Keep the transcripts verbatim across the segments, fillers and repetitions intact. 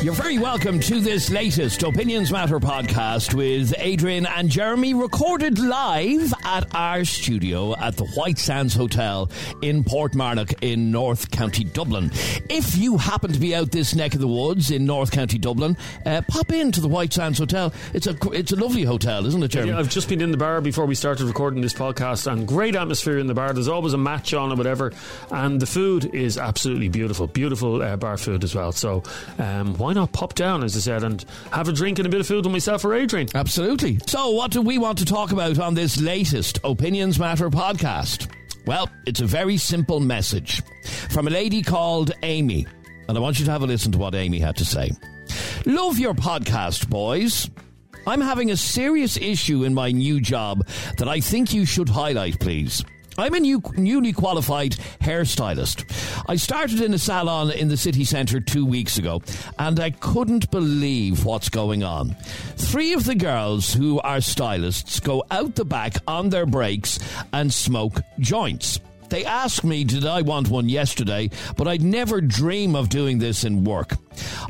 You're very welcome to this latest Opinions Matter podcast with Adrian and Jeremy, recorded live at our studio at the White Sands Hotel in Portmarnock in North County Dublin. If you happen to be out this neck of the woods in North County Dublin, uh, pop into the White Sands Hotel. It's a it's a lovely hotel, isn't it, Jeremy? Yeah, I've just been in the bar before we started recording this podcast, and great atmosphere in the bar. There's always a match on or whatever, and the food is absolutely beautiful. Beautiful uh, bar food as well. So um, why not pop down, as I said, and have a drink and a bit of food with myself or Adrian. Absolutely. So what do we want to talk about on this latest Opinions Matter podcast? Well, it's a very simple message from a lady called Amy, and I want you to have a listen to what Amy had to say. Love your podcast, boys. I'm having a serious issue in my new job that I think you should highlight, please. I'm a new, newly qualified hairstylist. I started in a salon in the city centre two weeks ago, and I couldn't believe what's going on. Three of the girls who are stylists go out the back on their breaks and smoke joints. They asked me, did I want one yesterday, but I'd never dream of doing this in work.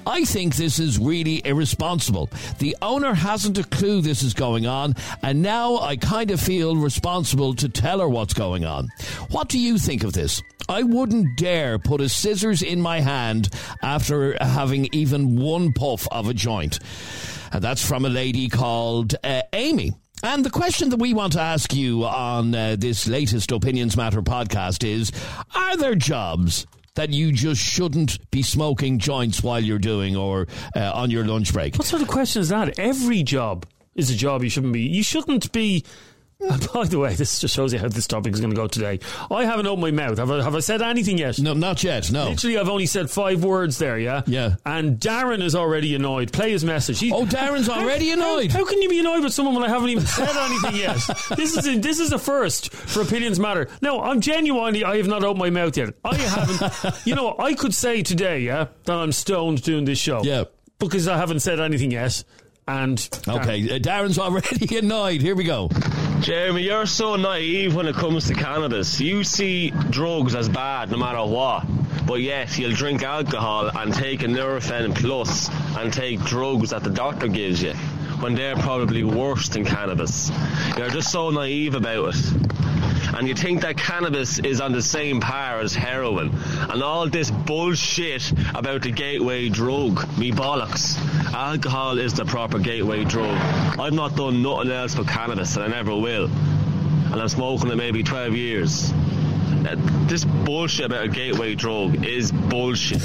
I think this is really irresponsible. The owner hasn't a clue this is going on, and now I kind of feel responsible to tell her what's going on. What do you think of this? I wouldn't dare put a scissors in my hand after having even one puff of a joint. And that's from a lady called uh, Amy. And the question that we want to ask you on uh, this latest Opinions Matter podcast is, are there jobs that you just shouldn't be smoking joints while you're doing or uh, on your lunch break? What sort of question is that? Every job is a job you shouldn't be. You shouldn't be... And by the way, this just shows you how this topic is going to go today. I haven't opened my mouth. Have I, have I said anything yet? No, not yet, no. Literally, I've only said five words there, yeah? Yeah. And Darren is already annoyed. Play his message. He, oh, Darren's how, already annoyed. How, how can you be annoyed with someone when I haven't even said anything yet? This is a, this is a first for Opinions Matter. No, I'm genuinely, I have not opened my mouth yet. I haven't. You know, I could say today, yeah, that I'm stoned doing this show. Yeah. Because I haven't said anything yet. And Darren. Okay, uh, Darren's already annoyed. Here we go. Jeremy, you're so naive when it comes to cannabis. You see drugs as bad no matter what. But yes, you'll drink alcohol and take a Nurofen Plus and take drugs that the doctor gives you when they're probably worse than cannabis. You're just so naive about it. And you think that cannabis is on the same par as heroin. And all this bullshit about the gateway drug. Me bollocks. Alcohol is the proper gateway drug. I've not done nothing else but cannabis, and I never will. And I'm smoking it maybe twelve years. This bullshit about a gateway drug is bullshit.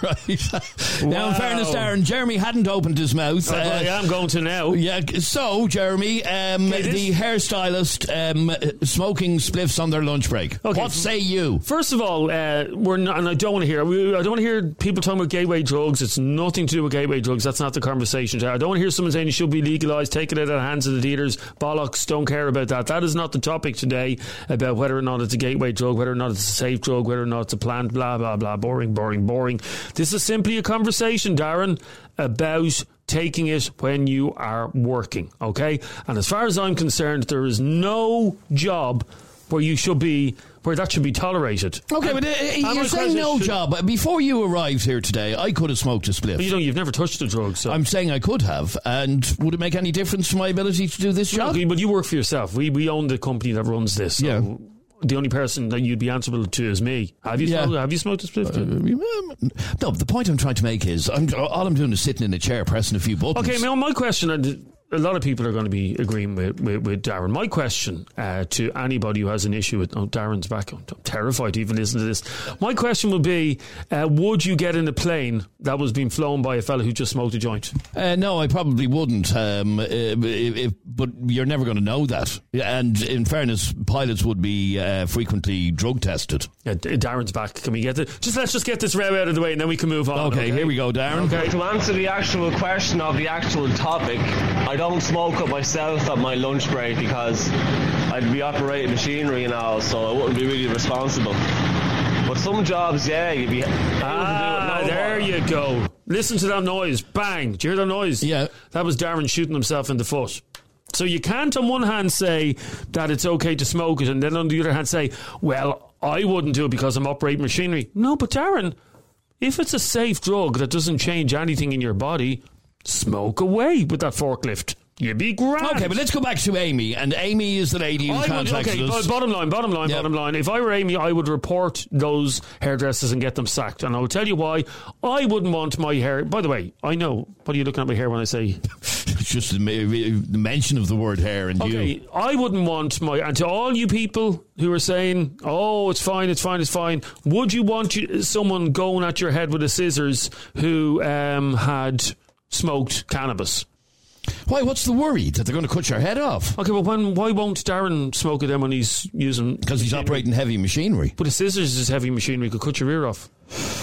Right. Wow. Now, in fairness, Darren, Jeremy hadn't opened his mouth. Oh, uh, yeah, I'm going to now. Yeah. So, Jeremy, um, okay, the hairstylist um, smoking spliffs on their lunch break. Okay. What say you? First of all, uh, we're not, and I don't want to hear. We, I don't want to hear people talking about gateway drugs. It's nothing to do with gateway drugs. That's not the conversation. I don't want to hear someone saying you should be legalised, take it out of the hands of the dealers. Bollocks. Don't care about that. That is not the topic today about whether or not it's a gateway drug. drug, whether or not it's a safe drug, whether or not it's a plant, blah, blah, blah, boring, boring, boring. This is simply a conversation, Darren, about taking it when you are working, okay? And as far as I'm concerned, there is no job where you should be, where that should be tolerated. Okay, but uh, you're saying no should... job. Before you arrived here today, I could have smoked a spliff. But you know, you've never touched a drug, so... I'm saying I could have, and would it make any difference to my ability to do this job? Okay, but you work for yourself. We we own the company that runs this, so... Yeah. The only person that you'd be answerable to is me. Have you yeah. smoked, have you smoked a spliff? Uh, no, the point I'm trying to make is I'm, all I'm doing is sitting in a chair pressing a few buttons. Okay, now my question, and a lot of people are going to be agreeing with, with, with Darren. My question uh, to anybody who has an issue with... Oh, Darren's back. I'm terrified to even listen to this. My question would be, uh, would you get in a plane that was being flown by a fella who just smoked a joint? Uh, no, I probably wouldn't. Um, if, if, but you're never going to know that. And in fairness, pilots would be uh, frequently drug tested. Yeah, Darren's back. Can we get it? Just let's just get this row out of the way and then we can move on. Okay, okay? Here we go, Darren. Okay. To answer the actual question of the actual topic, I don't smoke up myself at my lunch break because I'd be operating machinery and all, so I wouldn't be really responsible. But some jobs, yeah, you'd be able to do it. Ah, there you go. Listen to that noise. Bang. Do you hear that noise? Yeah. That was Darren shooting himself in the foot. So you can't on one hand say that it's okay to smoke it, and then on the other hand say, well, I wouldn't do it because I'm operating machinery. No, but Darren, if it's a safe drug that doesn't change anything in your body, smoke away with that forklift. You'd be grand. Okay, but let's go back to Amy. And Amy is the lady who contacted okay, us. Bottom line, bottom line, yep. bottom line. If I were Amy, I would report those hairdressers and get them sacked. And I'll tell you why. I wouldn't want my hair. By the way, I know. What are you looking at my hair when I say? It's just the mention of the word hair and okay, you. Okay, I wouldn't want my. And to all you people who are saying, oh, it's fine, it's fine, it's fine. Would you want you, someone going at your head with a scissors who um, had smoked cannabis? Why, what's the worry? That they're going to cut your head off? Okay, but when? Why won't Darren smoke it then when he's using... Because he's operating heavy machinery. But a scissors is heavy machinery, could cut your ear off.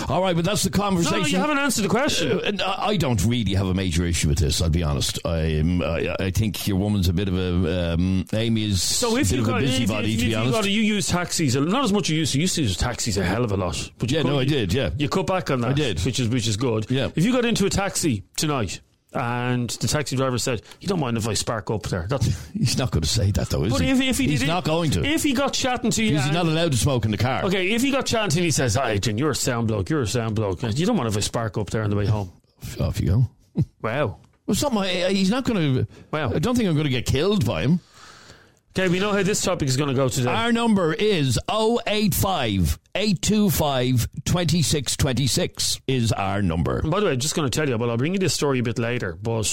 All right, but that's the conversation. No, no, you haven't answered the question. Uh, and I don't really have a major issue with this, I'll be honest. I um, I, I think your woman's a bit of a... Um, Amy is so if a bit got, of a busybody, if, if, to be if honest. You, got, you use taxis, not as much you used to. You used to use taxis a hell of a lot. But yeah, cut, no, I did, yeah. You cut back on that. I did. Which is, which is good. Yeah. If you got into a taxi tonight... And the taxi driver said, you don't mind if I spark up there. That's he's not going to say that, though, is but he? If, if he he's did, not going to. If he got chatting to you... Because he's not allowed to smoke in the car. Okay, if he got chatting to you, he says, hey, Jim, you're a sound bloke, you're a sound bloke. You don't mind if I spark up there on the way home. Off you go. Wow. Well, something, he's not going to... Wow. I don't think I'm going to get killed by him. Okay, we know how this topic is going to go today. Our number is oh eight five, eight two five, two six two six is our number. And by the way, I'm just going to tell you, well, I'll bring you this story a bit later, but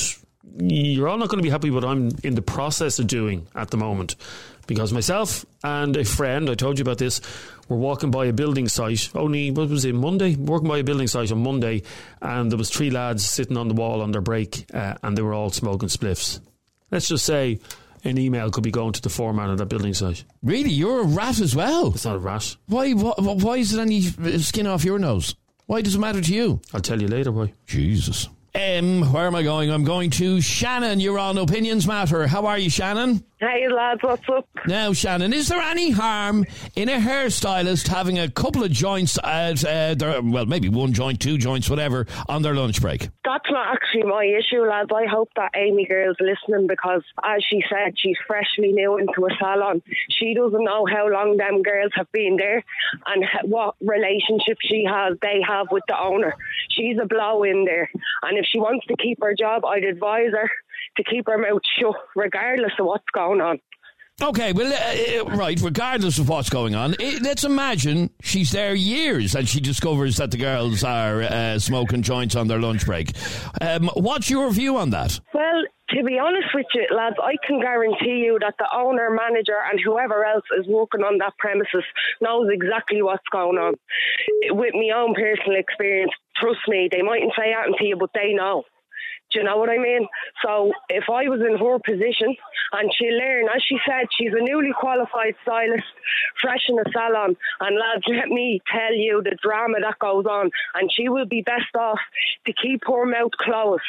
you're all not going to be happy with what I'm in the process of doing at the moment. Because myself and a friend, I told you about this, were walking by a building site, only, what was it, Monday? Walking by a building site on Monday, and there was three lads sitting on the wall on their break, uh, and they were all smoking spliffs. Let's just say... An email could be going to the foreman of that building site. Really? You're a rat as well? It's not a rat. Why Why, why is it any skin off your nose? Why does it matter to you? I'll tell you later why. Jesus. Um, where am I going? I'm going to Shannon. You're on Opinions Matter. How are you, Shannon? Hey, lads. What's up? Now, Shannon, is there any harm in a hairstylist having a couple of joints, at, uh, their, well, maybe one joint, two joints, whatever, on their lunch break? That's not actually my issue, lads. I hope that Amy girl's listening because, as she said, she's freshly new into a salon. She doesn't know how long them girls have been there and what relationship she has, they have with the owner. She's a blow in there. And if she wants to keep her job, I'd advise her to keep her mouth shut, regardless of what's going on. Okay, well, uh, right, regardless of what's going on, it, let's imagine she's there years and she discovers that the girls are uh, smoking joints on their lunch break. Um, what's your view on that? Well, to be honest with you, lads, I can guarantee you that the owner, manager and whoever else is working on that premises knows exactly what's going on. With my own personal experience, trust me, they mightn't say anything to you, but they know. Do you know what I mean? So if I was in her position and she learned, as she said, she's a newly qualified stylist, fresh in the salon. And lads, let me tell you the drama that goes on. And she will be best off to keep her mouth closed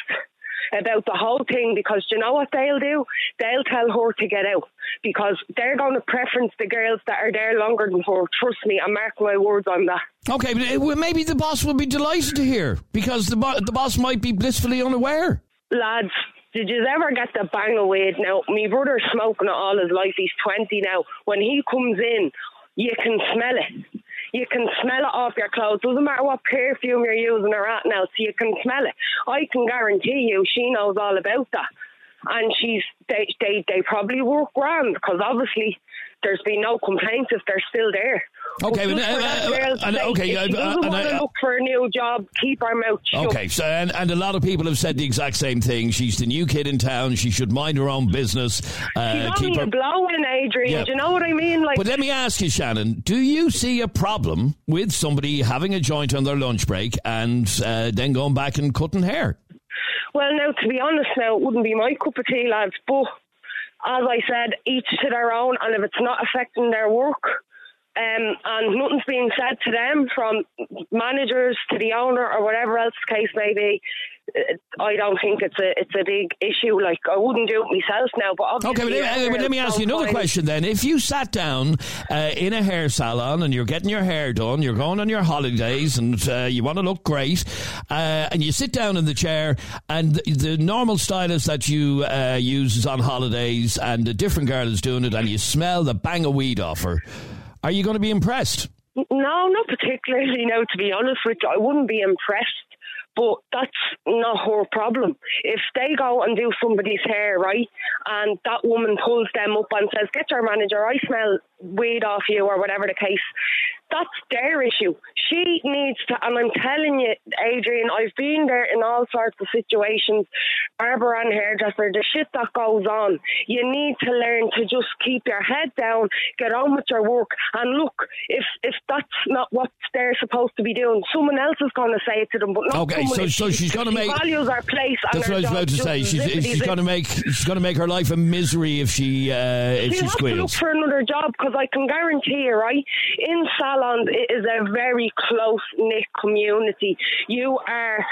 about the whole thing, because do you know what they'll do? They'll tell her to get out, because they're going to preference the girls that are there longer than her. Trust me, I mark my words on that. Okay, but it, well, maybe the boss will be delighted to hear, because the, bo- the boss might be blissfully unaware. Lads, did you ever get the bang of weed? Now, my brother's smoking it all his life. He's twenty now. When he comes in, you can smell it. You can smell it off your clothes. Doesn't matter what perfume you're using or at now, so you can smell it. I can guarantee you she knows all about that. And she's they they, they probably work grand, because obviously there's been no complaints if they're still there. Okay, but uh, uh, uh, okay. If she doesn't uh, want to uh, look for a new job, keep her mouth shut. Okay, so and, and a lot of people have said the exact same thing. She's the new kid in town. She should mind her own business. Uh, She's only her... a blow-in, Adrian. Yeah. Do you know what I mean? Like, but let me ask you, Shannon. Do you see a problem with somebody having a joint on their lunch break and uh, then going back and cutting hair? Well, now, to be honest, now it wouldn't be my cup of tea, lads. But as I said, each to their own, and if it's not affecting their work. Um, and nothing's being said to them, from managers to the owner or whatever else the case may be. I don't think it's a it's a big issue. Like, I wouldn't do it myself now. But obviously, okay, but let, let me ask you another question then. If you sat down uh, in a hair salon and you're getting your hair done, you're going on your holidays, and uh, you want to look great, uh, and you sit down in the chair, and the, the normal stylist that you uh, use is on holidays, and a different girl is doing it, and you smell the bang of weed off her, are you going to be impressed? No, not particularly. No, to be honest with you, I wouldn't be impressed. But that's not her problem. If they go and do somebody's hair, right, and that woman pulls them up and says, get your manager, I smell weed off you, or whatever the case, that's their issue. She needs to, and I'm telling you, Adrian, I've been there in all sorts of situations, barber and hairdresser, the shit that goes on. You need to learn to just keep your head down, get on with your work, and look, if if that's not what they're supposed to be doing, someone else is going to say it to them, but not okay, someone. So, so she's going to make... She values our place. That's what I was about to say. She's, she's going to make she's going to make her life a misery if she, uh, if she squeals. She'll have to look for another job, because I can guarantee you, right, in salons, it is a very close-knit community. You are...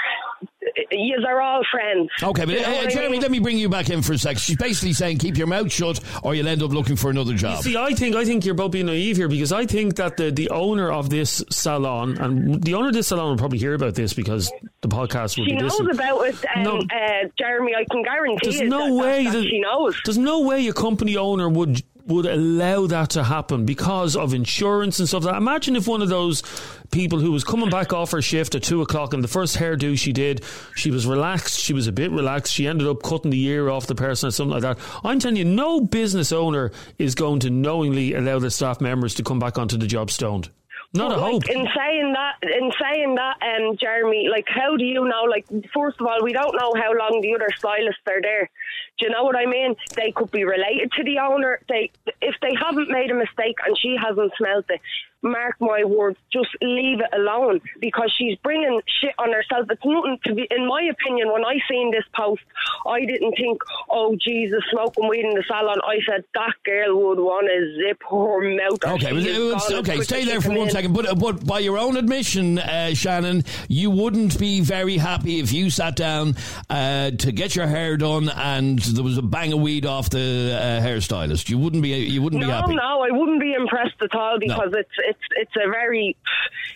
You are all friends. Okay, but you know uh, Jeremy, I mean? Let me bring you back in for a sec. She's basically saying keep your mouth shut or you'll end up looking for another job. You see, I think I think you're both being naive here, because I think that the, the owner of this salon, and the owner of this salon will probably hear about this because the podcast will she be listened. She knows about it, um, no, uh, Jeremy, I can guarantee there's no that, way that, that she knows. There's no way a company owner would... would allow that to happen because of insurance and stuff like that. Imagine if one of those people who was coming back off her shift at two o'clock and the first hairdo she did, she was relaxed, she was a bit relaxed, she ended up cutting the ear off the person or something like that. I'm telling you, no business owner is going to knowingly allow their staff members to come back onto the job stoned. Not but a like, hope. In saying that, in saying that, um, Jeremy, like, how do you know? Like, first of all, we don't know how long the other stylists are there. Do you know what I mean? They could be related to the owner. They, if they haven't made a mistake and she hasn't smelled it, mark my words, just leave it alone, because she's bringing shit on herself. It's nothing to be, in my opinion, when I seen this post, I didn't think, oh, Jesus, smoking weed in the salon. I said, that girl would want to zip her mouth. Okay, was, okay stay there for one in. second. But, but by your own admission, uh, Shannon, you wouldn't be very happy if you sat down uh, to get your hair done and there was a bang of weed off the uh, hairstylist. You wouldn't be you wouldn't no, be happy. No, no, I wouldn't be impressed at all, because no. it's it's it's a very,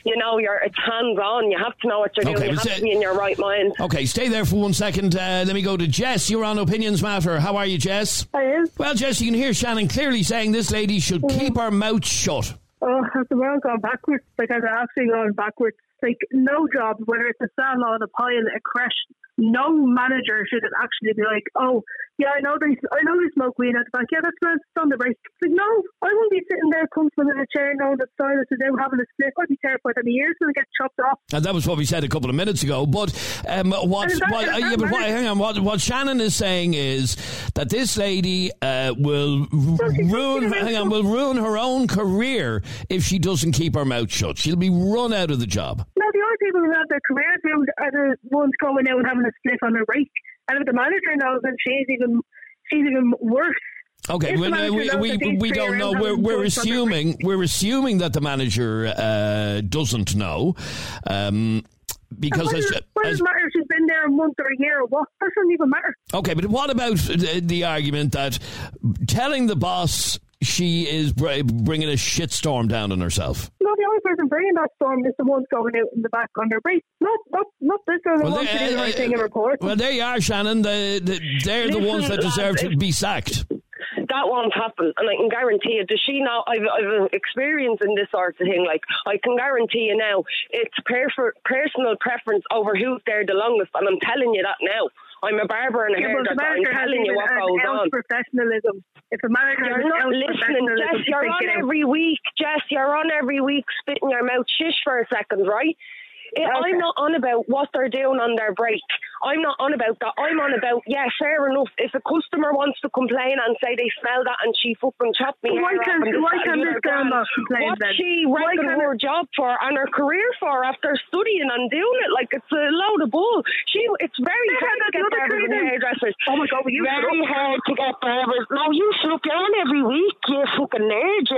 you know, you're it's hands on. You have to know what you're okay, doing. You have to be in your right mind. Okay, stay there for one second. Uh, let me go to Jess. You're on Opinions Matter. How are you, Jess? I am. Well, Jess, you can hear Shannon clearly saying this lady should mm. keep her mouth shut. Oh, has the world gone backwards? Like, has it actually gone backwards? Like, no job, whether it's a salon, a pile, a creche, no manager should actually be like, oh, yeah, I know they I know they smoke weed at the bank. Yeah, that's where it's on the race. Like, no, I wouldn't be sitting there comfortable in a chair knowing that silence is out having a split. I'd be terrified that my ears going to get chopped off. And that was what we said a couple of minutes ago. But um, what, exactly, what, uh, yeah, but what hang on, what, what Shannon is saying is that this lady uh, will r- ruin hang on will ruin her own career if she doesn't keep her mouth shut. She'll be run out of the job. No, the only people who have their careers are the ones going out and having a split on a rake. And if the manager knows, then she's even she's even worse. Okay, well, we we, we, we don't know. We're we're assuming we're assuming that the manager uh, doesn't know, um, because as, it, as, as matter if she's been there a month or a year or what? That doesn't even matter. Okay, but what about the, the argument that telling the boss she is bringing a shitstorm down on herself? No, the only person bringing that storm is the ones going out in the back on their break. Not, not, not this or the well, ones who do the right thing in reports. Well, there you are, Shannon. The, the, they're Listen, the ones that deserve lads, to be sacked. That won't happen, and I can guarantee you. Does she know? I've, I've experience in this sort of thing. Like, I can guarantee you now, it's perfor- personal preference over who's there the longest, and I'm telling you that now. I'm a barber and a yeah, hairdresser. I'm telling you what goes on. Professionalism. If a manager you're not listening, Jess, you're on every week. Jess, you're on every week, spitting your mouth. Shish for a second, right? It, okay. I'm not on about what they're doing on their break. I'm not on about that. I'm on about, yeah, fair enough. If a customer wants to complain and say they smell that and she fucking chopped me, why can't this girl not complain then? What's she wrecking her job for and her career for after studying and doing it? Like, it's a load of bull. She, it's very hard to get barbers and hairdressers. Oh my God, you very hard to get barbers. No, you look on every week, you fucking nerd.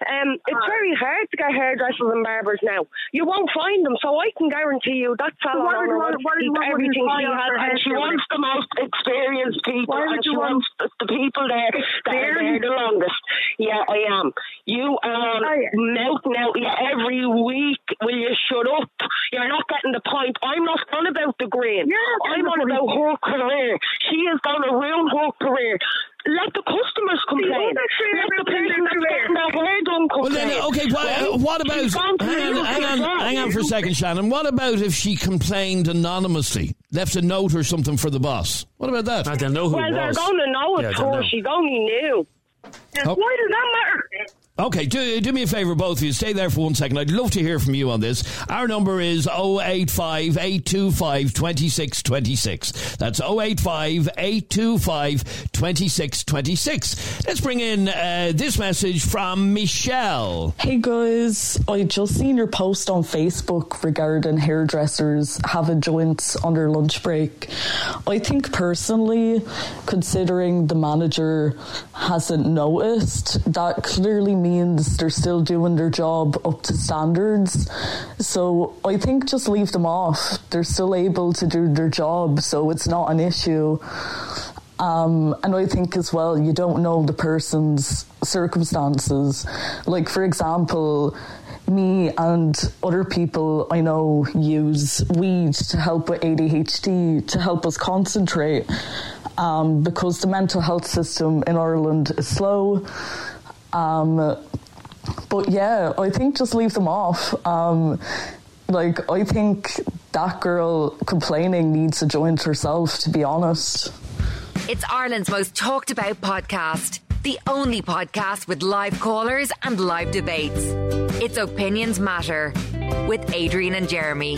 Um, it's very hard to get hairdressers and barbers now. You won't find them, so I can guarantee you that salon owner wants to keep everything she has, and she wants the most experienced people, and she wants the people there that are there the longest. Yeah, I am. You are melting out every week. Will you shut up? You're not getting the point. I'm not on about the green. I'm on about her career. She is going to ruin her career. Let the customers complain. Let the person that's getting their hair done complain. Well, then, okay, well, what about... Hang on, hang on, hang on for a second, Shannon. What about if she complained anonymously? Left a note or something for the boss? What about that? I don't know who well, it was. Well, they're going to know it, yeah, know. She's only new. Oh. Why does that matter? Okay, do, do me a favour, both of you. Stay there for one second. I'd love to hear from you on this. Our number is oh eight five, eight two five, two six two six. That's oh eight five, eight two five, two six two six. Let's bring in uh, this message from Michelle. Hey, guys. I just seen your post on Facebook regarding hairdressers having joints on their lunch break. I think personally, considering the manager hasn't noticed, that clearly means means they're still doing their job up to standards. So I think just leave them off. They're still able to do their job, so it's not an issue. Um, and I think as well, you don't know the person's circumstances. Like, for example, me and other people I know use weed to help with A D H D, to help us concentrate, um, because the mental health system in Ireland is slow. Um, but yeah, I think just leave them off. Um, like, I think that girl complaining needs a joint herself, to be honest. It's Ireland's most talked about podcast. The only podcast with live callers and live debates. It's Opinions Matter with Adrian and Jeremy.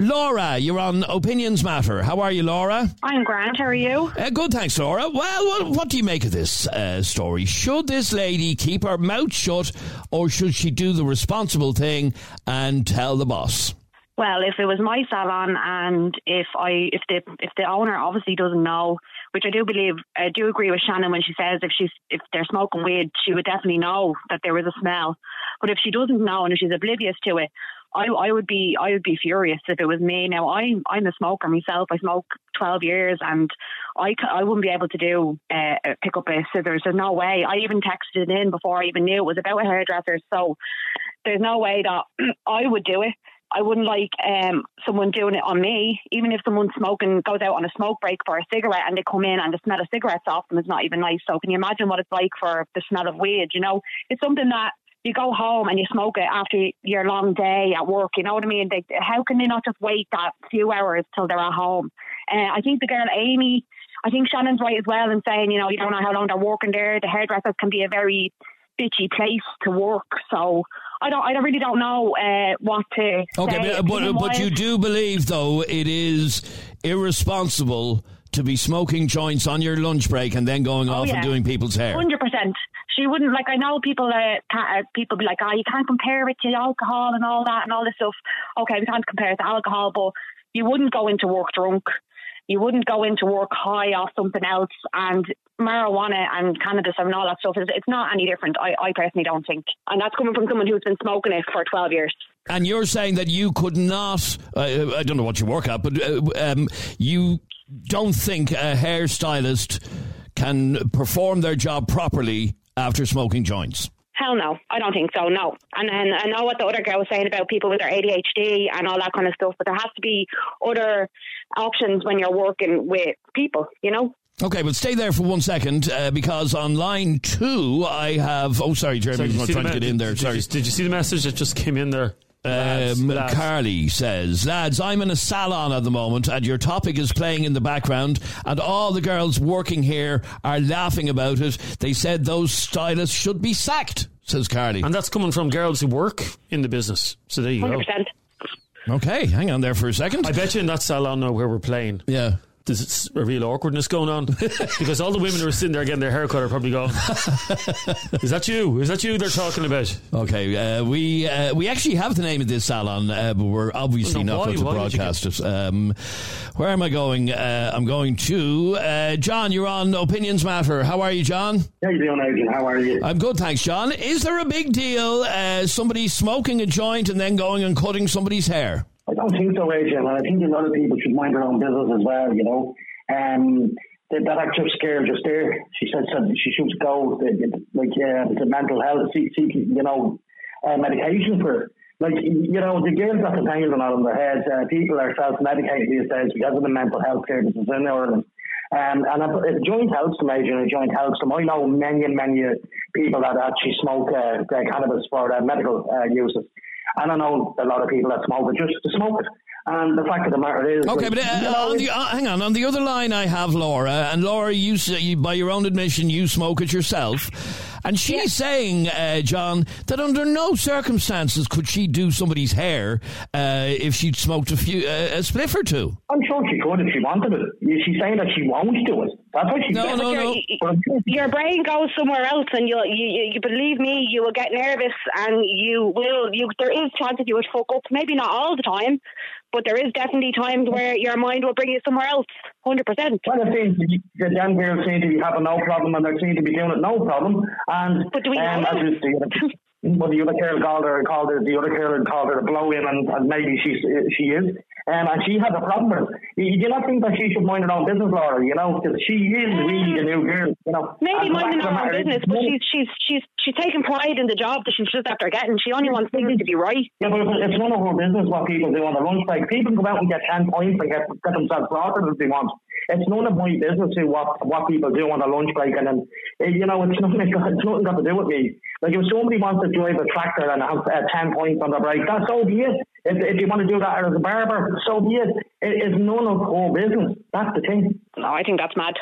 Laura, you're on Opinions Matter. How are you, Laura? I'm grand. How are you? Uh, good, thanks, Laura. Well, what, what do you make of this uh, story? Should this lady keep her mouth shut, or should she do the responsible thing and tell the boss? Well, if it was my salon, and if I, if the, if the owner obviously doesn't know, which I do believe, I do agree with Shannon when she says if she's, if they're smoking weed, she would definitely know that there was a smell. But if she doesn't know and if she's oblivious to it, I, I would be I would be furious if it was me. Now, I, I'm a smoker myself. I smoke twelve years, and I, I wouldn't be able to do uh, pick up a scissors. There's no way. I even texted it in before I even knew it was about a hairdresser. So there's no way that I would do it. I wouldn't like um, someone doing it on me. Even if someone smoking goes out on a smoke break for a cigarette and they come in and the smell of cigarettes off them is not even nice. So can you imagine what it's like for the smell of weed? You know, it's something that you go home and you smoke it after your long day at work, you know what I mean? They, how can they not just wait that few hours till they're at home? Uh, I think the girl Amy, I think Shannon's right as well in saying, you know, you don't know how long they're working there. The hairdressers can be a very bitchy place to work, so I don't. I really don't know uh, what to okay, say. Okay, but, but, but you do believe, though, it is irresponsible to be smoking joints on your lunch break and then going off oh, yeah. and doing people's hair. one hundred percent. She wouldn't, like, I know people uh, can't, uh, people be like, oh, you can't compare it to alcohol and all that and all this stuff. Okay, we can't compare it to alcohol, but you wouldn't go into work drunk. You wouldn't go into work high off something else. And marijuana and cannabis and all that stuff, is it's not any different, I, I personally don't think. And that's coming from someone who's been smoking it for twelve years. And you're saying that you could not, uh, I don't know what you work at, but uh, um, you don't think a hairstylist can perform their job properly after smoking joints? Hell no, I don't think so, no. And, and I know what the other girl was saying about people with their A D H D and all that kind of stuff, but there has to be other options when you're working with people, you know? Okay, well, stay there for one second, uh, because on line two, I have... Oh, sorry, Jeremy, I'm trying to get in there. Sorry. Did you, did you see the message that just came in there? Lads, um, lads. Carly says, lads, I'm in a salon at the moment and your topic is playing in the background and all the girls working here are laughing about it. They said those stylists should be sacked, says Carly. And that's coming from girls who work in the business. So there you one hundred percent. Go. Okay, hang on there for a second. I bet you in that salon now where we're playing... Yeah. there's a real awkwardness going on because all the women who are sitting there getting their hair cut are probably going, is that you? Is that you they're talking about? Okay, uh, we uh, we actually have the name of this salon, uh, but we're obviously no, not why, going to broadcast it. Um, where am I going? Uh, I'm going to... Uh, John, you're on Opinions Matter. How are you, John? How are you doing, Adrian? How are you? I'm good, thanks, John. Is there a big deal, uh, somebody smoking a joint and then going and cutting somebody's hair? I don't think so, Adrian. I think a lot of people should mind their own business as well, you know. Um, that, that actress scared just there. She said something. She should go, like, yeah, it's a mental health, seek, seek, you know, uh, medication for her. Like, you know, the girls got the banging on their heads. Uh, people are self-medicating these days because of the mental health services in Ireland. Um, and a joint helps them, Adrian, a joint helps them. I know many and many people that actually smoke uh, cannabis for uh, medical uh, uses. I don't know a lot of people that smoke it, just to smoke it. And the fact of the matter is... Okay, like, but uh, you know, on the, uh, hang on. On the other line, I have Laura. And Laura, you, you by your own admission, you smoke it yourself. And she's yeah. saying, uh, John, that under no circumstances could she do somebody's hair uh, if she'd smoked a few uh, a spliff or two. I'm sure she could if she wanted it. She's saying that she won't do it. That's what she's saying. No, no, no. Your brain goes somewhere else, and you, you, you believe me, you will get nervous, and you will. You there is a chance that you would fuck up. Maybe not all the time, but there is definitely times where your mind will bring you somewhere else. Hundred percent. Well, it seems the young girls seem to be having no problem, and they seem to be doing it no problem. And but do we um, know? Just, well, the other girl called her, called her, the other girl called her to blow in, and, and maybe she she is, um, and she has a problem with it. You, you do not think that she should mind her own business, Laura? You know, because she is really the new girl. You know, maybe minding her own business, but she's she's she's she's taking pride in the job that she's just after getting. She only wants things to be right. Yeah, but it's none of her business what people do on the lunch break. People go out and get ten points and get get themselves broader if they want. It's none of my business who what, what people do on a lunch break, and then, you know, it's nothing, it's nothing got to do with me. Like, if somebody wants to drive a tractor and have uh, ten points on the break, that's so be it. If, if you want to do that as a barber, so be it. It is none of our business. That's the thing. No, I think that's mad.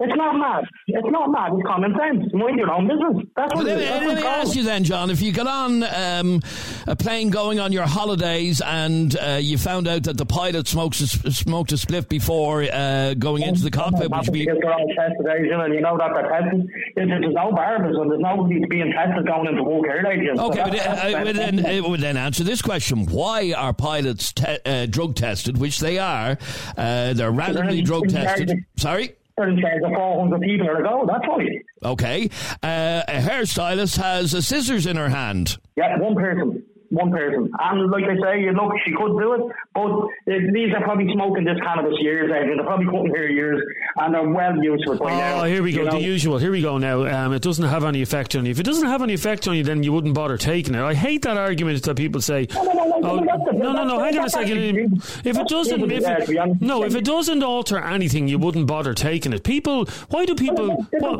It's not mad. It's not mad. It's common sense. Mind your own business. That's what it is. Let me ask you then, John, if you got on um, a plane going on your holidays and uh, you found out that the pilot smokes a, smoked a spliff before uh, going into the cockpit, would you be... Because they're all tested, and you know that they're tested. There's no barbers and there's nobody being tested going into work airlines. Okay, so but that's, I, that's, I, then, I would then answer this question. Why are pilots te- uh, drug tested, which they are? Uh, they're randomly drug tested. Sorry? They're in charge of four hundred people or go, that's why. Okay. Uh, a hairstylist has a scissors in her hand. Yeah, one person. One person. And like I say, you look, she could do it, but these are probably smoking this cannabis years, Adrian. They're probably cutting hair years, and they're well used to it by oh, now. Oh, here we go, you know? The usual. Here we go now. Um, it doesn't have any effect on you. If it doesn't have any effect on you, then you wouldn't bother taking it. I hate that argument that people say, no, no, no, oh, no, no, no, no hang on a second. If it doesn't, if it, no, if it doesn't alter anything, you wouldn't bother taking it. People, why do people... Well,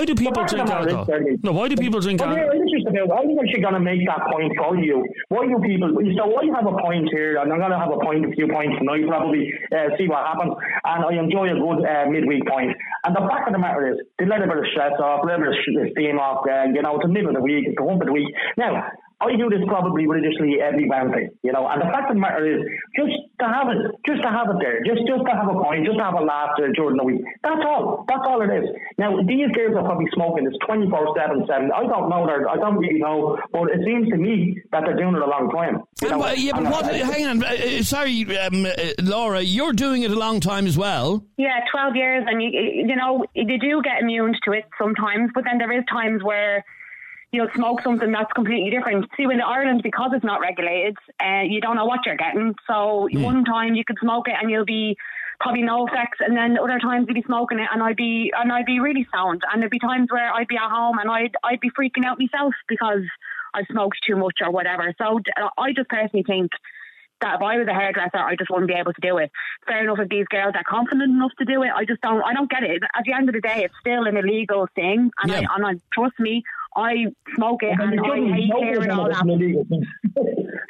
Why do people drink alcohol? It, no, why do people drink well, alcohol? I'm actually going to make that point for you. Why do people... So I have a point here, and I'm going to have a point, a few points tonight, probably, uh, see what happens. And I enjoy a good uh, midweek point. And the fact of the matter is, they let a bit of stress off, a little bit of steam off, uh, you know, it's the middle of the week, it's the hump of the week. Now, I do this probably religiously every Wednesday, you know, and the fact of the matter is, just to have it, just to have it there, just just to have a point, just to have a laugh there during the week. That's all. That's all it is. Now, these girls are probably smoking this twenty-four seven, seven. I don't know, I don't really know, but it seems to me that they're doing it a long time. You know? Yeah, but what, hang on, uh, sorry, um, uh, Laura, you're doing it a long time as well. Yeah, twelve years, and you, you know, you do get immune to it sometimes, but then there is times where you'll smoke something that's completely different. See, in Ireland, because it's not regulated, uh, you don't know what you're getting. So mm. one time you could smoke it and you'll be probably no effects, and then other times you'll be smoking it and I'd be and I'd be really sound. And there'd be times where I'd be at home and I'd I'd be freaking out myself because I smoked too much or whatever. So I just personally think that if I was a hairdresser, I just wouldn't be able to do it. Fair enough if these girls are confident enough to do it. I just don't. I don't get it. At the end of the day, it's still an illegal thing, and yeah. I and I trust me. I smoke it and, and I hate hair and all that.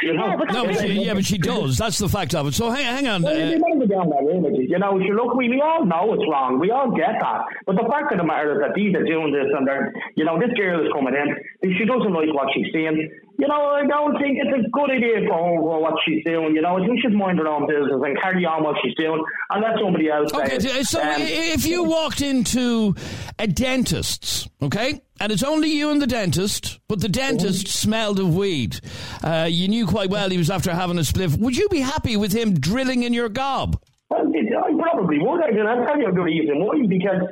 You know? Yeah, but no, but she, yeah, but she does. That's the fact of it. So hang, hang on. Well, uh, you know, you look, we, we all know it's wrong. We all get that. But the fact of the matter is that these are doing this and they're, you know, this girl is coming in. She doesn't like what she's seeing. you know, I don't think it's a good idea for her for what she's doing. You know, I think she's mind her own business and carry on what she's doing and let somebody else okay, say it. So um, if you walked into a dentist's, okay, and it's only you and the dentist, but the dentist smelled of weed, uh, you knew quite well he was after having a spliff, would you be happy with him drilling in your gob? I probably would. I mean, I'd tell you a good reason why, because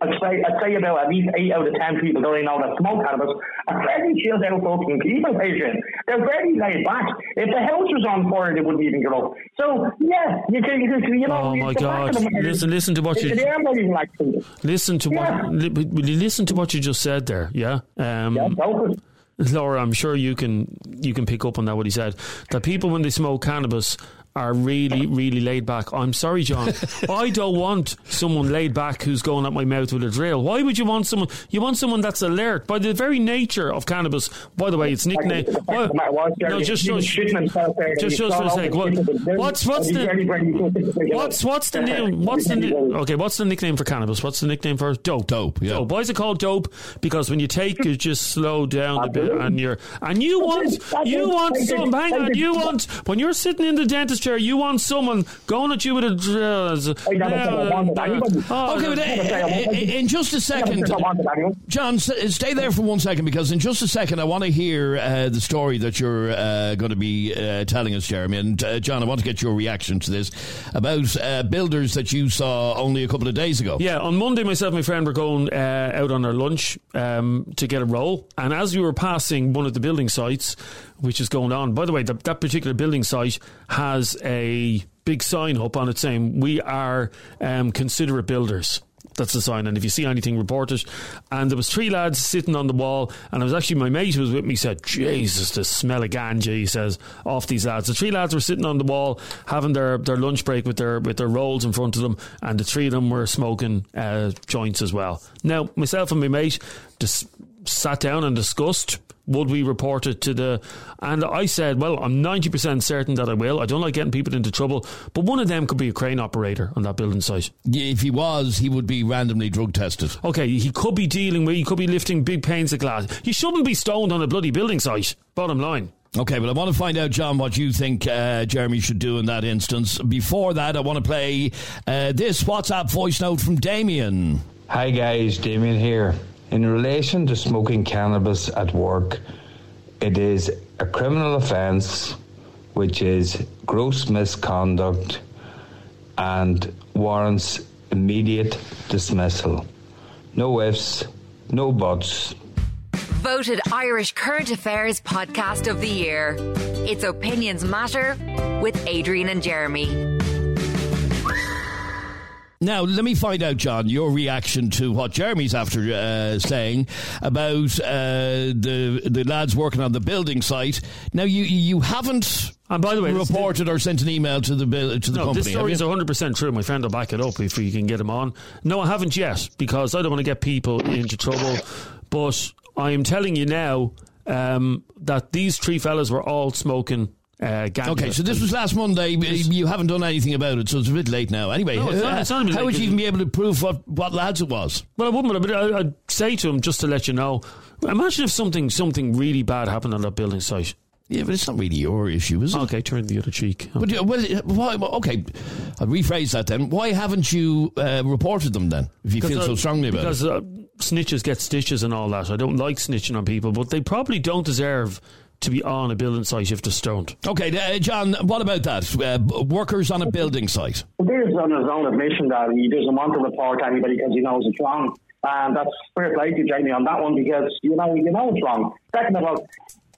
I'd say, I'd say about at least eight out of ten people that I know that smoke cannabis are fairly chilled out fucking people patient. They're very laid back. If the house was on fire, they wouldn't even get up. So, yeah, you can, you, can, you know. Oh, my God. Listen, listen to what you... Listen to yeah. what... Listen to what you just said there, yeah? Um, yeah, focus. Laura, I'm sure you can you can pick up on that, what he said. That people, when they smoke cannabis, are really, really laid back. I'm sorry, John. I don't want someone laid back who's going at my mouth with a drill. Why would you want someone? You want someone that's alert. By the very nature of cannabis, by the way, it's nicknamed... Well, no, just just, just, just for a sec. What, what's, what's the... What's, what's the name? What's the ni- okay, what's the nickname for cannabis? What's the nickname for dope? Dope, yeah. Dope. Why is it called dope? Because when you take, you just slow down a bit and you're... And you want... You want some... Hang on, you want... When you're sitting in the dentist, you want someone going at you with a drill. Okay, in just a second, John, stay there for one second, because in just a second I want to hear uh, the story that you're uh, going to be uh, telling us, Jeremy. And uh, John, I want to get your reaction to this about uh, builders that you saw only a couple of days ago. Yeah, on Monday, myself and my friend were going uh, out on our lunch um, to get a roll, and as we were passing one of the building sites, which is going on, by the way, the, that particular building site has a big sign up on it saying, we are um, considerate builders. That's the sign. And if you see anything, report it. And there was three lads sitting on the wall, and it was actually my mate who was with me said, Jesus, the smell of ganja, he says, off these lads. The three lads were sitting on the wall having their, their lunch break with their with their rolls in front of them, and the three of them were smoking uh, joints as well. Now, myself and my mate just sat down and discussed, would we report it to the... And I said, well, I'm ninety percent certain that I will. I don't like getting people into trouble, but one of them could be a crane operator on that building site. Yeah, if he was, he would be randomly drug tested. Okay, he could be dealing with... He could be lifting big panes of glass. He shouldn't be stoned on a bloody building site, bottom line. Okay, well, I want to find out, John, what you think uh, Jeremy should do in that instance. Before that, I want to play uh, this WhatsApp voice note from Damien. Hi, guys. Damien here. In relation to smoking cannabis at work, it is a criminal offence, which is gross misconduct and warrants immediate dismissal. No ifs, no buts. Voted Irish Current Affairs Podcast of the Year. It's Opinions Matter with Adrian and Jeremy. Now, let me find out, John, your reaction to what Jeremy's after uh, saying about uh, the the lads working on the building site. Now, you you haven't and by the way, reported or sent an email to the to the no, company. No, this story is one hundred percent true. My friend will back it up if you can get him on. No, I haven't yet, because I don't want to get people into trouble. But I am telling you now um, that these three fellas were all smoking Uh, okay, so this was last Monday. You haven't done anything about it, so it's a bit late now. Anyway, no, it's not, it's not how would you even be able to prove what, what lads it was? Well, I wouldn't, but I'd say to him, just to let you know, imagine if something something really bad happened on that building site. Yeah, but it's not really your issue, is it? Okay, turn the other cheek. Okay. But, well, why, okay, I'll rephrase that then. Why haven't you uh, reported them then, if you feel uh, so strongly about because, it? Because uh, snitches get stitches and all that. I don't like snitching on people, but they probably don't deserve to be on a building site if they're stoned. Okay, uh, John, what about that? Uh, workers on a building site? Well, there's on his own admission that he doesn't want to report anybody because he knows it's wrong. And that's fair play to Jamie on that one, because you know you know it's wrong. Second of all,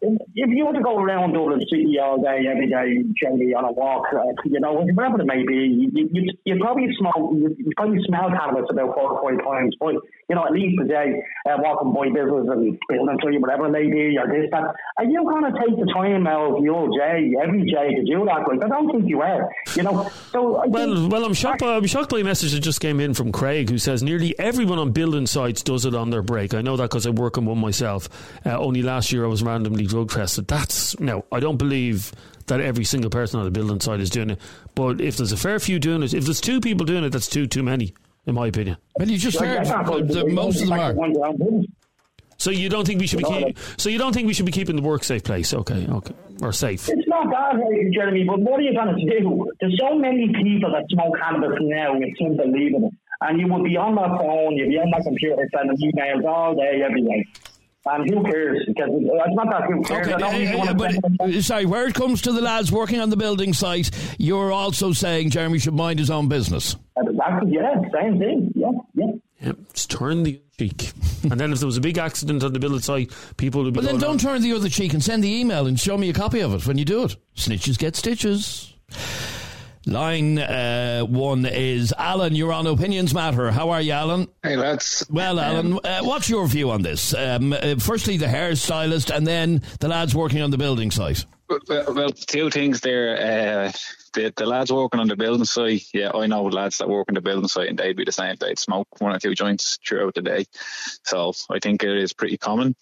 if you were to go around Dublin City all day, every day, generally on a walk, uh, you know, whatever it may be, you you, you probably smell you probably smell cannabis about four or five times, but you know, at least a day uh, walking by business and building tree, whatever it may be, or this that. Are you going to take the time out of your day, every day, to do that? Like, I don't think you are. You know, so I well, think well, I'm shocked. By, I'm shocked by a message that just came in from Craig, who says nearly everyone on building sites does it on their break. I know that because I work on one myself. Uh, only last year I was randomly drug tested. That's no, I don't believe that every single person on the building site is doing it, but if there's a fair few doing it, if there's two people doing it, that's two too many, in my opinion. Well, you just heard, well, most of them are. So you don't think we should be keep, so you don't think we should be keeping the work safe place, okay, okay, or safe? It's not bad, right, Jeremy, but what are you going to do? There's so many people that smoke cannabis now, it's unbelievable. And you would be on my phone, you'd be on my computer sending emails all day, every day. And who cares? Because it's not that who cares. Okay, hey, hey, but, sorry, where it comes to the lads working on the building site, you're also saying Jeremy should mind his own business. Exactly, yeah, same thing, yeah, yeah. Yeah, just turn the other cheek. And then if there was a big accident on the building site, people would be. But then don't on. turn the other cheek and send the email and show me a copy of it when you do it. Snitches get stitches. Line uh, one is Alan, you're on Opinions Matter. How are you, Alan? Hey, lads. Well, Alan, um, uh, what's your view on this? Um, uh, firstly, the hairstylist and then the lads working on the building site. Well, well two things there. Uh, the, the lads working on the building site, yeah, I know lads that work on the building site and they'd be the same. They'd smoke one or two joints throughout the day. So I think it is pretty common.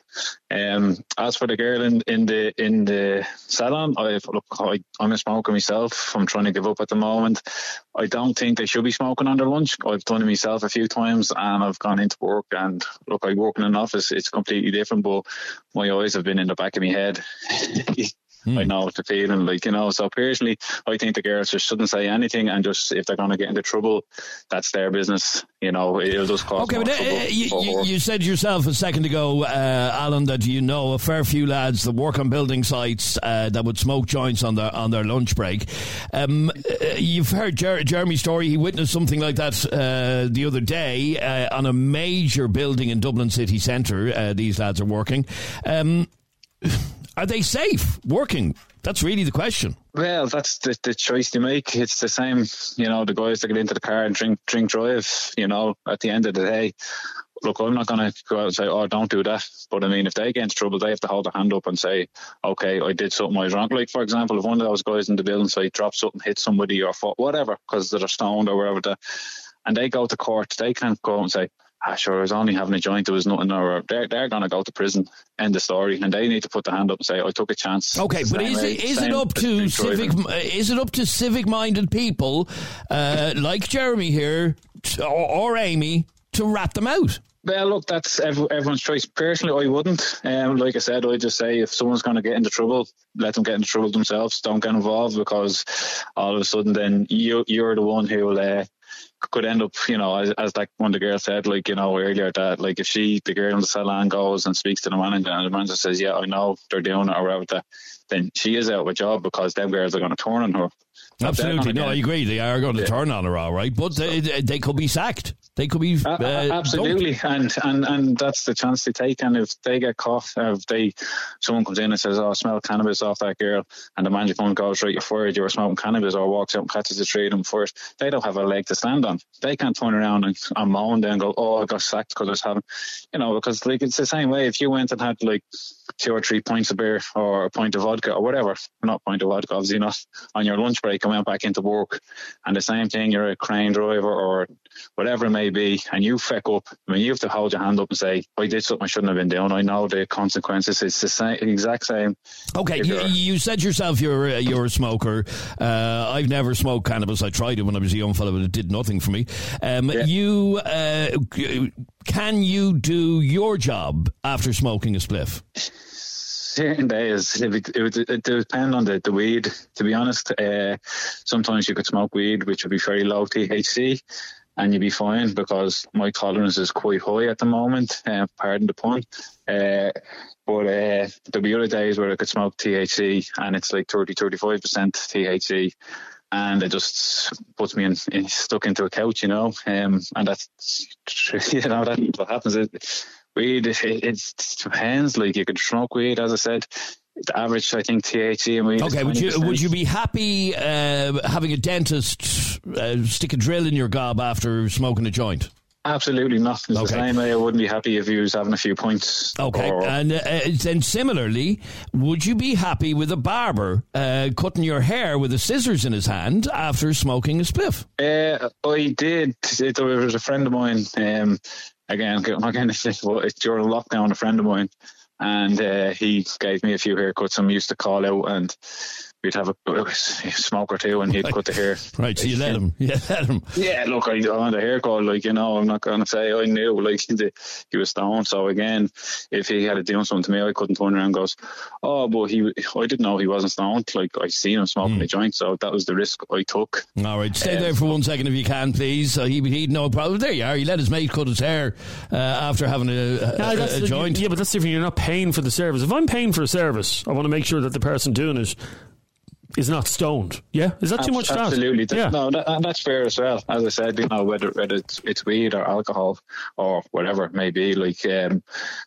Um, as for the girl in, in the in the salon, I've, look, I, I'm a smoker myself. I'm trying to give up at the moment. I don't think they should be smoking under lunch. I've done it myself a few times and I've gone into work and, look, I work in an office. It's completely different, but my eyes have been in the back of my head. Mm. I know what the feeling, like, you know. So personally, I think the girls just shouldn't say anything, and just if they're going to get into trouble, that's their business. You know, it'll just cause. Okay, but uh, you, you, you said yourself a second ago, uh, Alan, that you know a fair few lads that work on building sites uh, that would smoke joints on their on their lunch break. Um, uh, you've heard Jer- Jeremy's story; he witnessed something like that uh, the other day uh, on a major building in Dublin City Centre. Uh, these lads are working. Um, Are they safe working? That's really the question. Well, that's the, the choice you make. It's the same, you know, the guys that get into the car and drink, drink, drive, you know, at the end of the day. Look, I'm not going to go out and say, oh, don't do that. But, I mean, if they get into trouble, they have to hold their hand up and say, okay, I did something I was wrong. Like, for example, if one of those guys in the building, say, dropped something, hit somebody or whatever, because they're stoned or whatever, the, and they go to court, they can't go out and say, ah, sure, I was only having a joint, there was nothing, or they're, they're going to go to prison, end of story, and they need to put their hand up and say, I took a chance. Okay, but is it, is it up to civic, is it up to civic-minded people, uh, like Jeremy here, or, or Amy, to rat them out? Well, look, that's every, everyone's choice. Personally, I wouldn't. Um, like I said, I just say if someone's going to get into trouble, let them get into trouble themselves, don't get involved, because all of a sudden then you, you're the one who will... Uh, could end up, you know, as, as that one of the girls said, like, you know, earlier, that, like, if she, the girl in the salon goes and speaks to the manager and the manager says, yeah, I know they're doing it or whatever, then she is out of a job because them girls are going to turn on her. Absolutely. No, I agree. They are going to yeah. turn on her, all right. But they, they could be sacked. They could be... Uh, uh, absolutely. And, and and that's the chance they take. And if they get caught, if they someone comes in and says, oh, I smell cannabis off that girl, and the manager comes and goes, right, you're fired, you're smoking cannabis, or walks out and catches the tree them first, they don't have a leg to stand on. They can't turn around and, and moan there and go, oh, I got sacked because I was having... You know, because, like, it's the same way. If you went and had, like, two or three pints of beer or a pint of vodka or whatever, not a pint of vodka, obviously not, on your lunch break and went back into work, and the same thing, you're a crane driver or whatever it may be, and you feck up, I mean, you have to hold your hand up and say, I did something I shouldn't have been doing, I know the consequences, it's the same, exact same. Okay, you, you said yourself you're, uh, you're a smoker. uh, I've never smoked cannabis. I tried it when I was a young fellow, but it did nothing for me. um, yeah. You uh, can you do your job after smoking a spliff? Certain days, it would, it would, it would depend on the, the weed, to be honest. Uh, sometimes you could smoke weed which would be very low T H C and you'd be fine, because my tolerance is quite high at the moment, uh, pardon the pun. Uh, but uh, there'll be other days where I could smoke T H C and it's like thirty to thirty-five percent T H C, and it just puts me in, in, stuck into a couch, you know. Um, and that's, you know, that's what happens. It, Weed, it, it depends. Like, you could smoke weed, as I said. The average, I think, T H C and weed. Okay, would you would you be happy uh, having a dentist uh, stick a drill in your gob after smoking a joint? Absolutely not. It's okay. The same way I wouldn't be happy if you was having a few points. Okay, or, and uh, then similarly, would you be happy with a barber uh, cutting your hair with the scissors in his hand after smoking a spliff? Uh, I did. There was a friend of mine. Um, Again, again, during lockdown, a friend of mine, and uh, he gave me a few haircuts. I'm used to call out, and we'd have a, a smoke or two and he'd right. cut the hair. Right, so you let him. You let him. Yeah, look, I, I had a hair call, like, you know, I'm not going to say I knew, like, the, he was stoned. So, again, if he had done something to me, I couldn't turn around and goes, oh, but he, I didn't know he wasn't stoned. Like, I seen him smoking mm. a joint, so that was the risk I took. All right, stay um, there for one second if you can, please. So he, he'd no problem. There you are. He let his mate cut his hair uh, after having a, a, no, a, a joint. Yeah, but that's different. You're not paying for the service. If I'm paying for a service, I want to make sure that the person doing it is not stoned. Yeah, is that Ab- too much? Absolutely. That? Yeah. No, that, and that's fair as well. As I said, you know, whether, whether it's, it's weed or alcohol or whatever it may be, like, um,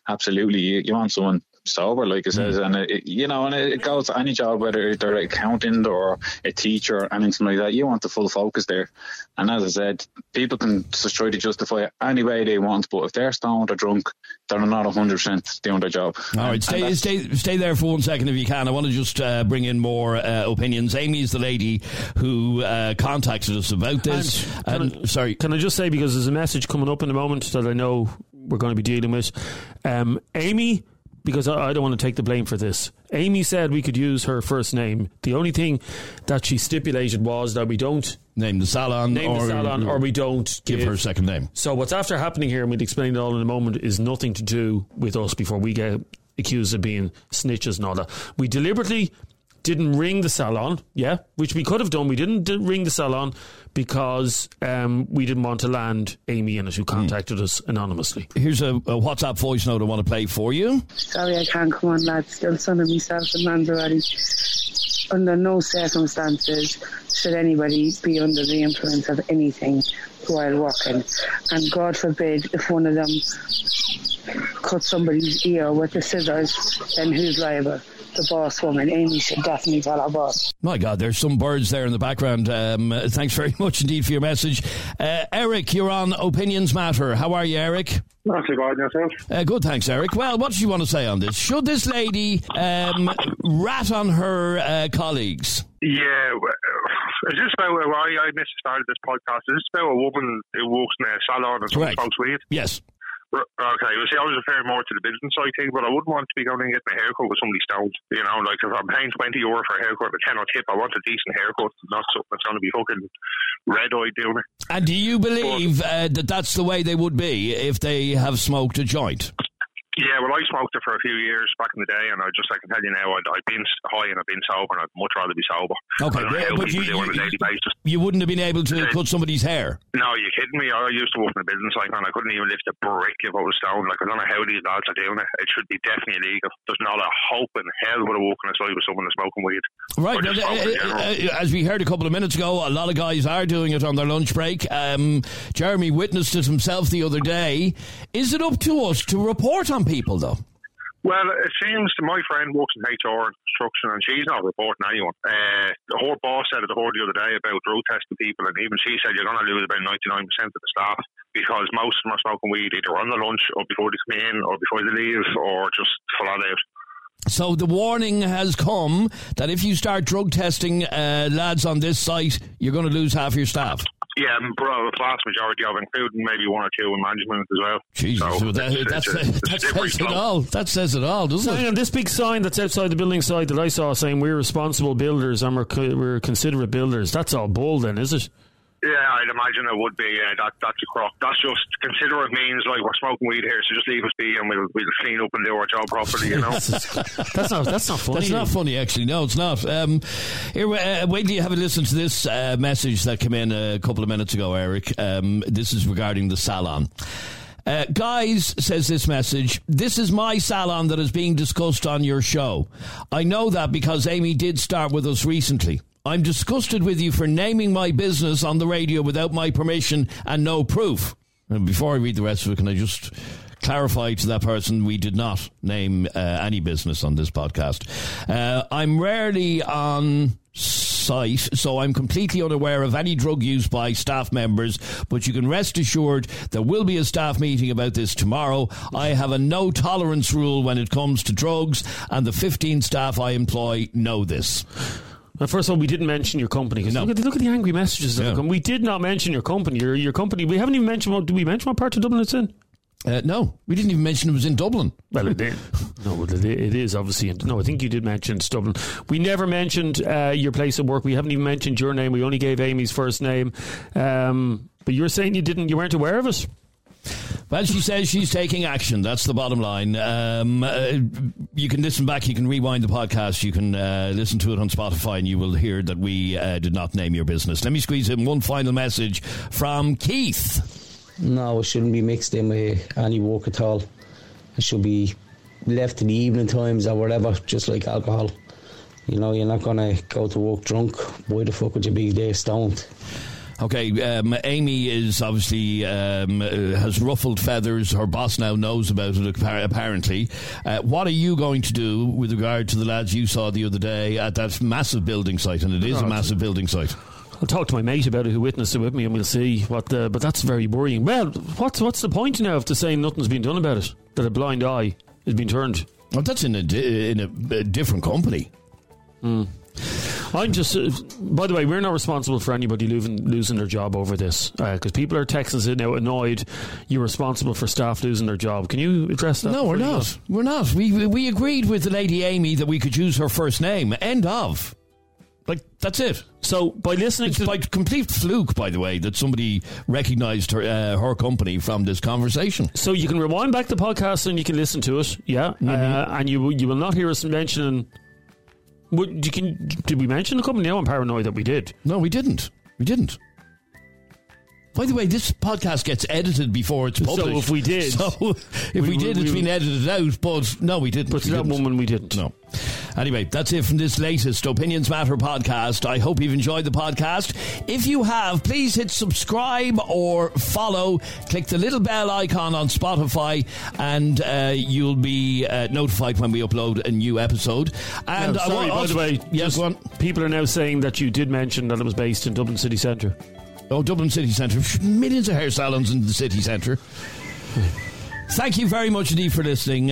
absolutely, you, you want someone sober, like it says, and it, you know, and it goes to any job, whether they're an accountant or a teacher or anything like that. You want the full focus there, and as I said, people can just try to justify it any way they want, but if they're stoned or drunk, they're not one hundred percent doing their job. Alright, stay, stay stay there for one second if you can. I want to just uh, bring in more uh, opinions. Amy is the lady who uh, contacted us about this. Can and, I, sorry, can I just say, because there's a message coming up in a moment that I know we're going to be dealing with, um, Amy, because I don't want to take the blame for this. Amy said we could use her first name. The only thing that she stipulated was that we don't name the salon, name or, the salon or we don't give, give her a second name. So what's after happening here, and we'll explain it all in a moment, is nothing to do with us before we get accused of being snitches and all that. We deliberately didn't ring the salon, yeah, which we could have done. We didn't ring the salon because um, we didn't want to land Amy in it, who contacted mm. us anonymously. Here's a, a WhatsApp voice note I want to play for you. Sorry, I can't come on, lads. I'm son of myself and man's already. Under no circumstances should anybody be under the influence of anything while walking. And God forbid if one of them cut somebody's ear with the scissors, then who's liable? The boss woman. Amy should definitely tell our boss. My God, there's some birds there in the background. Um, thanks very much indeed for your message. Uh, Eric, you're on Opinions Matter. How are you, Eric? Not too bad, yourself? Uh, good, thanks, Eric. Well, what do you want to say on this? Should this lady um, rat on her uh, colleagues? Yeah, is this about why I missed the start of this podcast? Is this about a woman who works in a salon and someone smokes weed? Yes. Okay, well, see, I was referring more to the business side thing, but I wouldn't want to be going and getting a haircut with somebody stoned. You know, like, if I'm paying twenty euro for a haircut and a ten euro tip, I want a decent haircut, not something that's going to be fucking red-eyed doing it. And do you believe but, uh, that that's the way they would be if they have smoked a joint? Yeah, well, I smoked it for a few years back in the day, and I just, I can tell you now, I'd, I'd been high and I've been sober, and I'd much rather be sober. Okay, yeah, but you, you, you, you wouldn't have been able to uh, cut somebody's hair? No, you're kidding me. I used to work in a business like that, and I couldn't even lift a brick if I was stoned. Like, I don't know how these lads are doing it. It should be definitely illegal. There's not a hope in hell would I walk on a side with someone that's smoking weed. Right, now, uh, uh, as we heard a couple of minutes ago, a lot of guys are doing it on their lunch break. Um, Jeremy witnessed it himself the other day. Is it up to us to report on people, though? Well, it seems to my friend works in H R and construction, and she's not reporting anyone. Uh, her boss said it to her the other day about road testing people, and even she said you're going to lose about ninety-nine percent of the staff because most of them are smoking weed either on the lunch or before they come in or before they leave or just flat out. So the warning has come that if you start drug testing uh, lads on this site, you're going to lose half your staff. Yeah, bro, the vast majority of them, including maybe one or two in management as well. Jesus, so that, it's, that's, it's, it's, that, that says slope. It all. That says it all, doesn't so, it? You know, this big sign that's outside the building site that I saw saying we're responsible builders and we're, we're considerate builders, that's all bull then, is it? Yeah, I'd imagine it would be. Yeah, that that's a crock. That's just considerate means like we're smoking weed here, so just leave us be and we'll, we'll clean up and do our job properly. You know, that's not that's not funny. That's not funny, actually. No, it's not. Um, here, uh, wait till you have a listen to this uh, message that came in a couple of minutes ago, Eric. Um, this is regarding the salon. Uh, guys, says this message, this is my salon that is being discussed on your show. I know that because Amy did start with us recently. I'm disgusted with you for naming my business on the radio without my permission and no proof. And before I read the rest of it, can I just clarify to that person we did not name uh, any business on this podcast. Uh, I'm rarely on site, so I'm completely unaware of any drug use by staff members, but you can rest assured there will be a staff meeting about this tomorrow. I have a no tolerance rule when it comes to drugs, and the fifteen staff I employ know this. Now, first of all, we didn't mention your company. No. Look, at, look at the angry messages that yeah. come. We did not mention your company. Your, your company, we haven't even mentioned what, did we mention what part of Dublin it's in? Uh, no, we didn't even mention it was in Dublin. Well, it, it, no, it, it is obviously. In, no, I think you did mention it's Dublin. We never mentioned uh, your place of work. We haven't even mentioned your name. We only gave Amy's first name. Um, but you're saying you didn't. You weren't aware of it. Well, she says she's taking action. That's the bottom line. Um, uh, you can listen back. You can rewind the podcast. You can uh, listen to it on Spotify, and you will hear that we uh, did not name your business. Let me squeeze in one final message from Keith. No, it shouldn't be mixed in with any work at all. It should be left in the evening times or whatever, just like alcohol. You know, you're not going to go to work drunk. Why the fuck would you be there stoned? Okay, um, Amy is obviously um, has ruffled feathers. Her boss now knows about it, apparently. Uh, what are you going to do with regard to the lads you saw the other day at that massive building site? And it is a massive building site. I'll talk to my mate about it who witnessed it with me and we'll see what the... But that's very worrying. Well, what's what's the point now of to saying nothing's been done about it? That a blind eye has been turned? Well, that's in a, di- in a, a different company. Mm. I'm just... Uh, by the way, we're not responsible for anybody losing, losing their job over this. Because uh, people are texting us now annoyed. You're responsible for staff losing their job. Can you address that? No, we're not. Us? We're not. We We agreed with the lady Amy that we could use her first name. End of. Like, that's it. So, by listening it's to... By complete fluke, by the way, that somebody recognised her, uh, her company from this conversation. So, you can rewind back the podcast and you can listen to it, yeah? Mm-hmm. Uh, and you you will not hear us mentioning... What, you can, did we mention the company? No, I'm paranoid that we did. No, we didn't. We didn't. By the way, this podcast gets edited before it's published. So, if we did... So, if we, we did, we, it's we, been edited out, but no, we didn't. But to that woman, we didn't. No. Anyway, that's it from this latest Opinions Matter podcast. I hope you've enjoyed the podcast. If you have, please hit subscribe or follow. Click the little bell icon on Spotify and uh, you'll be uh, notified when we upload a new episode. And no, sorry, I want, by also, the way, yes, go on. People are now saying that you did mention that it was based in Dublin City Centre. Oh, Dublin City Centre. Millions of hair salons in the city centre. Thank you very much indeed for listening.